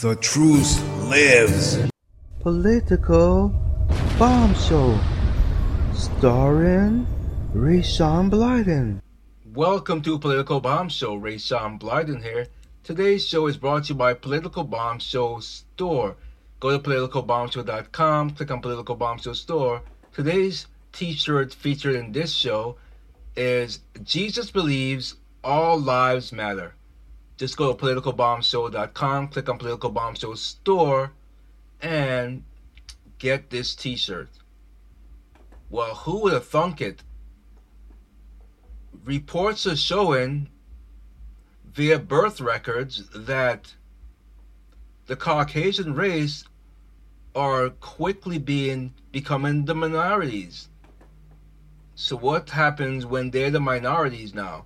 The truth lives. Political Bombshow, starring Rayshawn Blyden. Welcome to Political Bombshow. Rayshawn Blyden here. Today's show is brought to you by Political Bombshow Store. Go to politicalbombshow.com, click on Political Bombshow Store. Today's t-shirt featured in this show is Jesus Believes All Lives Matter. Just go to politicalbombshow.com, click on Political Bombshow Store, and get this t-shirt. Well, who would have thunk it? Reports are showing via birth records that the Caucasian race are quickly becoming the minorities. So what happens when they're the minorities now?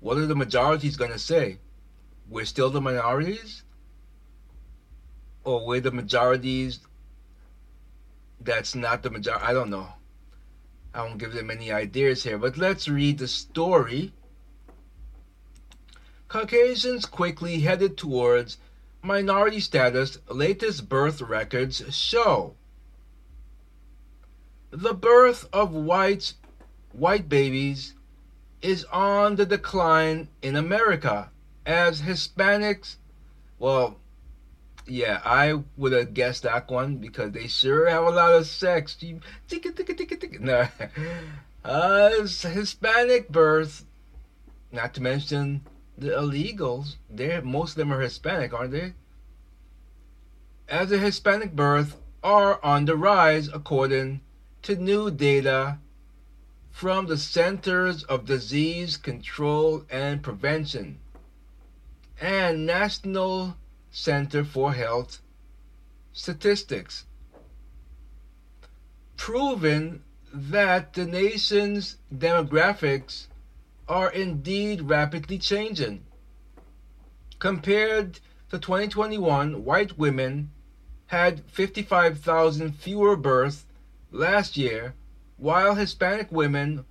What are the majorities going to say? We're still the minorities? Or we're the majorities that's not the majority? I don't know. I won't give them any ideas here, but let's read the story. Caucasians quickly headed towards minority status, latest birth records show. The birth of white babies is on the decline in America as Hispanics. Well, yeah, I would have guessed that one because they sure have a lot of sex. No. Hispanic birth, not to mention the illegals. Most of them are Hispanic, aren't they? As the Hispanic birth are on the rise, according to new data from the Centers of Disease Control and Prevention and National Center for Health Statistics, proving that the nation's demographics are indeed rapidly changing. Compared to 2021, white women had 55,000 fewer births last year, while Hispanic women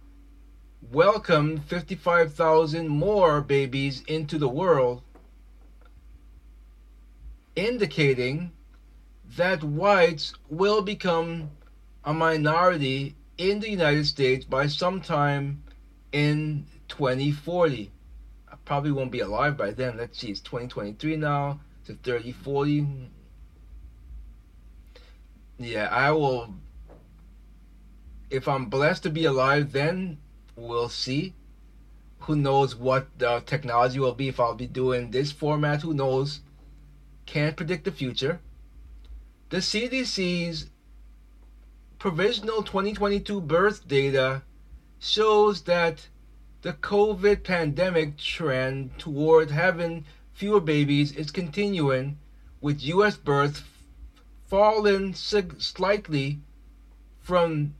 welcomed 55,000 more babies into the world, indicating that whites will become a minority in the United States by sometime in 2040. I probably won't be alive by then. Let's see, it's 2023 now, to 3040. Yeah, I will, if I'm blessed to be alive then, we'll see. Who knows what the technology will be, if I'll be doing this format, who knows. Can't predict the future. The CDC's provisional 2022 birth data shows that the COVID pandemic trend toward having fewer babies is continuing, with U.S. births falling slightly from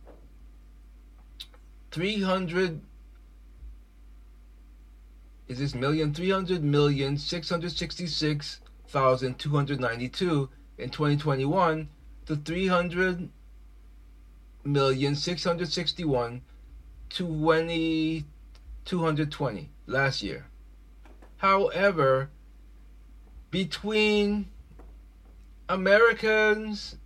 300,666,292 in 2021 to 300,661,220 last year. However, between America's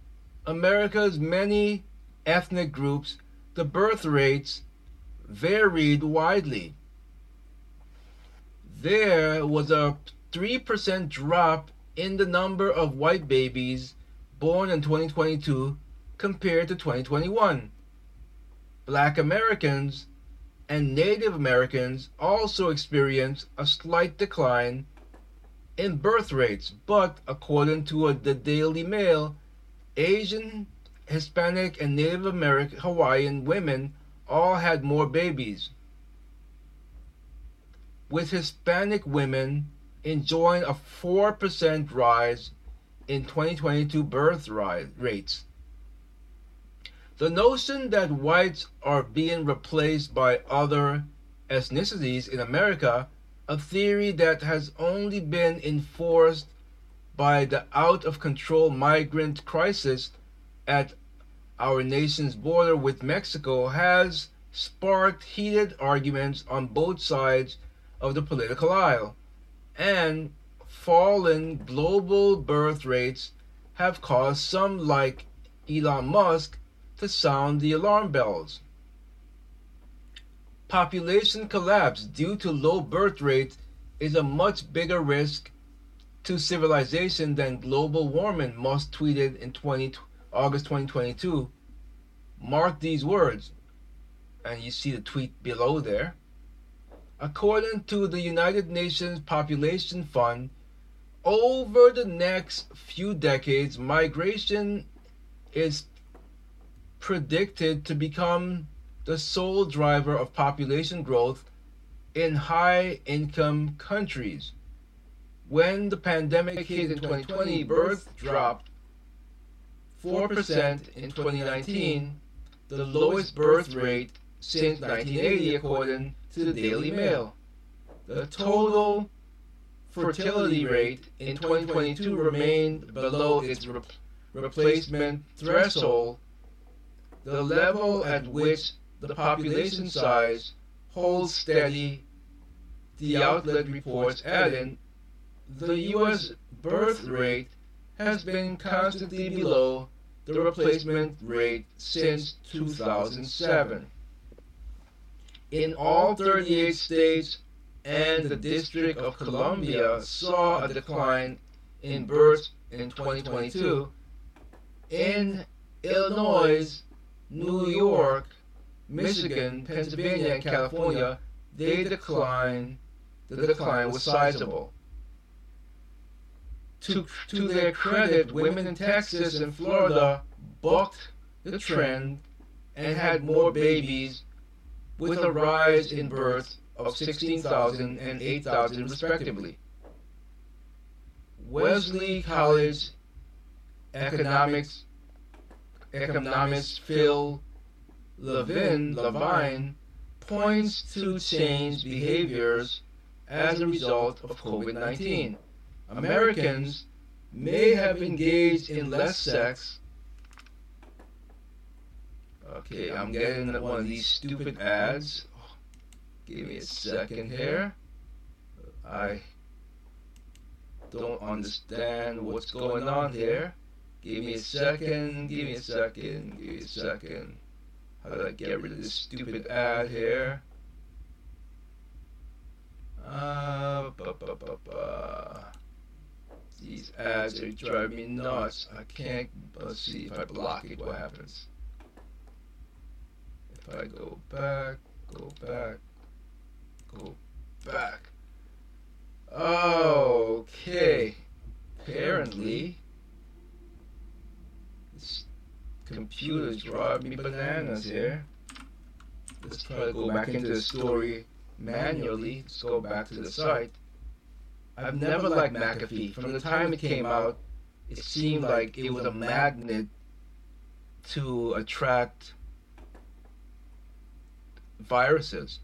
many ethnic groups, the birth rates varied widely. There was a 3% drop in the number of white babies born in 2022 compared to 2021. Black Americans and Native Americans also experienced a slight decline in birth rates, but according to the Daily Mail, Asian, Hispanic, and Native American Hawaiian women all had more babies, with Hispanic women enjoying a 4% rise in 2022 birth rates. The notion that whites are being replaced by other ethnicities in America, a theory that has only been enforced by the out-of-control migrant crisis at our nation's border with Mexico, has sparked heated arguments on both sides of the political aisle, and falling global birth rates have caused some like Elon Musk to sound the alarm bells. Population collapse due to low birth rates is a much bigger risk to civilization than global warming, Musk tweeted in August 2022. Mark these words, and you see the tweet below there. According to the United Nations Population Fund, over the next few decades, migration is predicted to become the sole driver of population growth in high-income countries. When the pandemic hit in 2020, births dropped 4% in 2019, the lowest birth rate since 1980, according to the Daily Mail. The total fertility rate in 2022 remained below its replacement threshold, the level at which the population size holds steady, the outlet reports adding. The U.S. birth rate has been constantly below the replacement rate since 2007. In all 38 states and the District of Columbia saw a decline in births in 2022. In Illinois, New York, Michigan, Pennsylvania, and California, the decline was sizable. To their credit, women in Texas and Florida bucked the trend and had more babies, with a rise in births of 16,000 and 8,000 respectively. Wesley College economist Phil Levine points to changed behaviors as a result of COVID-19. Americans may have engaged in less sex. Okay, I'm getting one of these stupid ads. Oh, give me a second here. I don't understand what's going on here. Give me a second. How do I get rid of this stupid ad here? These ads, they drive me nuts. I can't. Let's see if I block it, what happens. If I go back. Okay. Apparently, this computer's driving me bananas here. Let's try to go back into the story manually. Let's go back to the site. I've never liked McAfee. From the time it came out, it seemed like it was a magnet to attract viruses.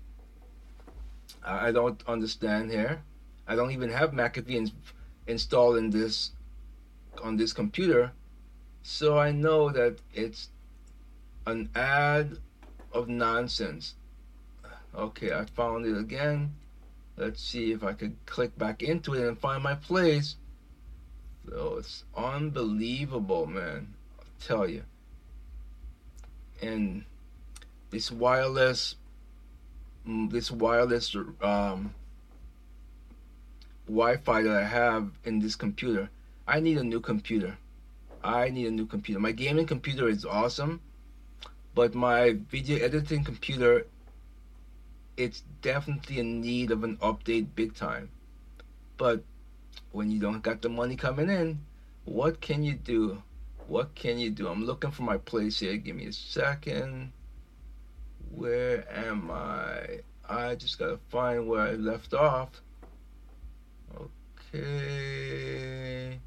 I don't understand here. I don't even have McAfee installed on this computer, so I know that it's an ad of nonsense. Okay, I found it again. Let's see if I could click back into it and find my place. So it's unbelievable, man. I'll tell you. And this wireless Wi-Fi that I have in this computer. I need a new computer. My gaming computer is awesome, but my video editing computer, it's definitely in need of an update big time. But when you don't got the money coming in, what can you do? I'm looking for my place here. Give me a second. Where am I? I just gotta find where I left off. Okay.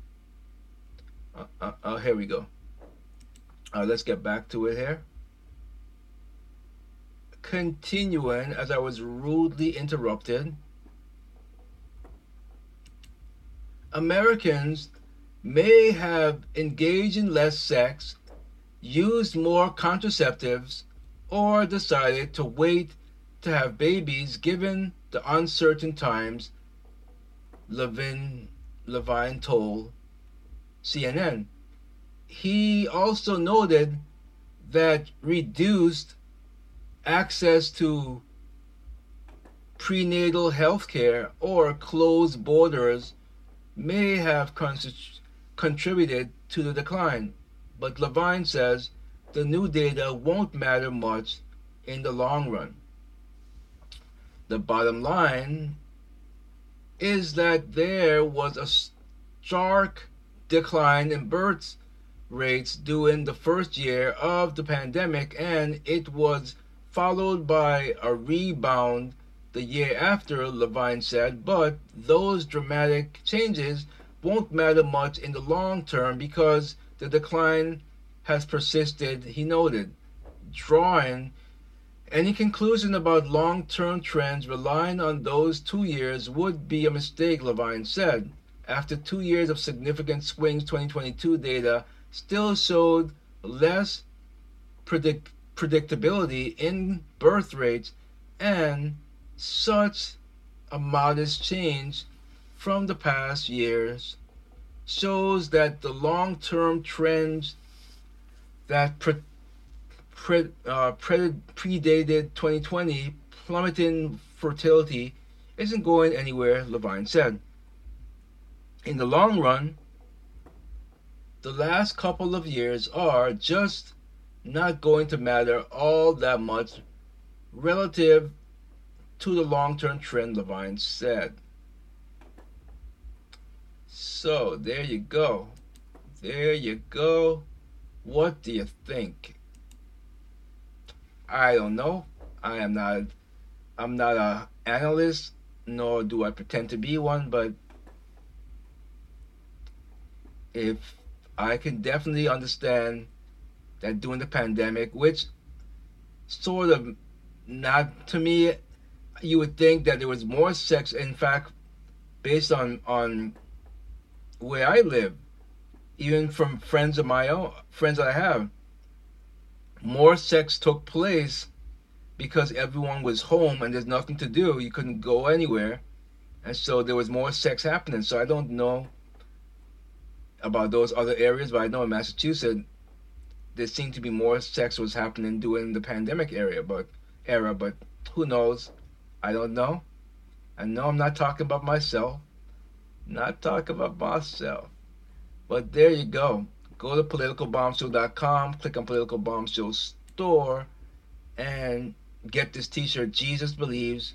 Here we go. Let's get back to it here. Continuing, as I was rudely interrupted, Americans may have engaged in less sex, used more contraceptives, or decided to wait to have babies given the uncertain times, Levine Levine told CNN. He also noted that reduced access to prenatal health care or closed borders may have contributed to the decline, but Levine says the new data won't matter much in the long run. The bottom line is that there was a stark decline in birth rates during the first year of the pandemic, and it was followed by a rebound the year after, Levine said, but those dramatic changes won't matter much in the long term because the decline has persisted, he noted. Drawing any conclusion about long-term trends relying on those 2 years would be a mistake, Levine said. After 2 years of significant swings, 2022 data still showed less predictability in birth rates and such a modest change from the past years shows that the long-term trends that predated 2020 plummeting fertility isn't going anywhere, Levine said. In the long run, the last couple of years are just not going to matter all that much relative to the long-term trend, Levine said. So there you go. There you go. What do you think? I don't know. I'm not an analyst, nor do I pretend to be one, but if I can definitely understand that during the pandemic, which sort of not to me, you would think that there was more sex. In fact, based on where I live, even from friends that I have, more sex took place because everyone was home and there's nothing to do. You couldn't go anywhere. And so there was more sex happening. So I don't know about those other areas, but I know in Massachusetts, there seemed to be more sex was happening during the pandemic era, but who knows? I don't know. And no, I'm not talking about myself. Not talking about myself. But there you go. Go to politicalbombshow.com, click on Political Bombshow store, and get this t-shirt. Jesus believes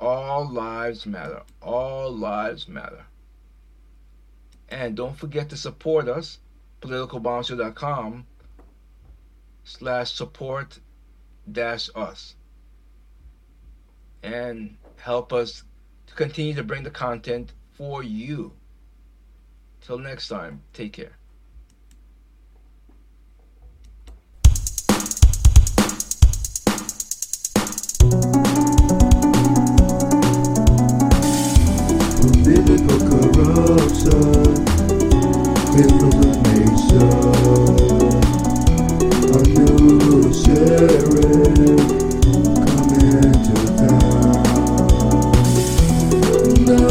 all lives matter. All lives matter. And don't forget to support us, politicalbombshow.com/support-us. And help us to continue to bring the content for you. Till next time, take care. Political corruption, misinformation, a new sheriff coming to town. No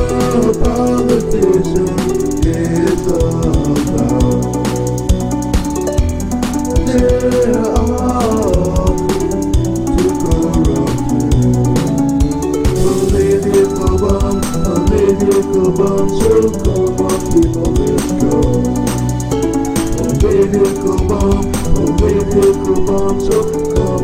politician is allowed. They are Political bombshow, come on, people, let's go. Political bombshow, come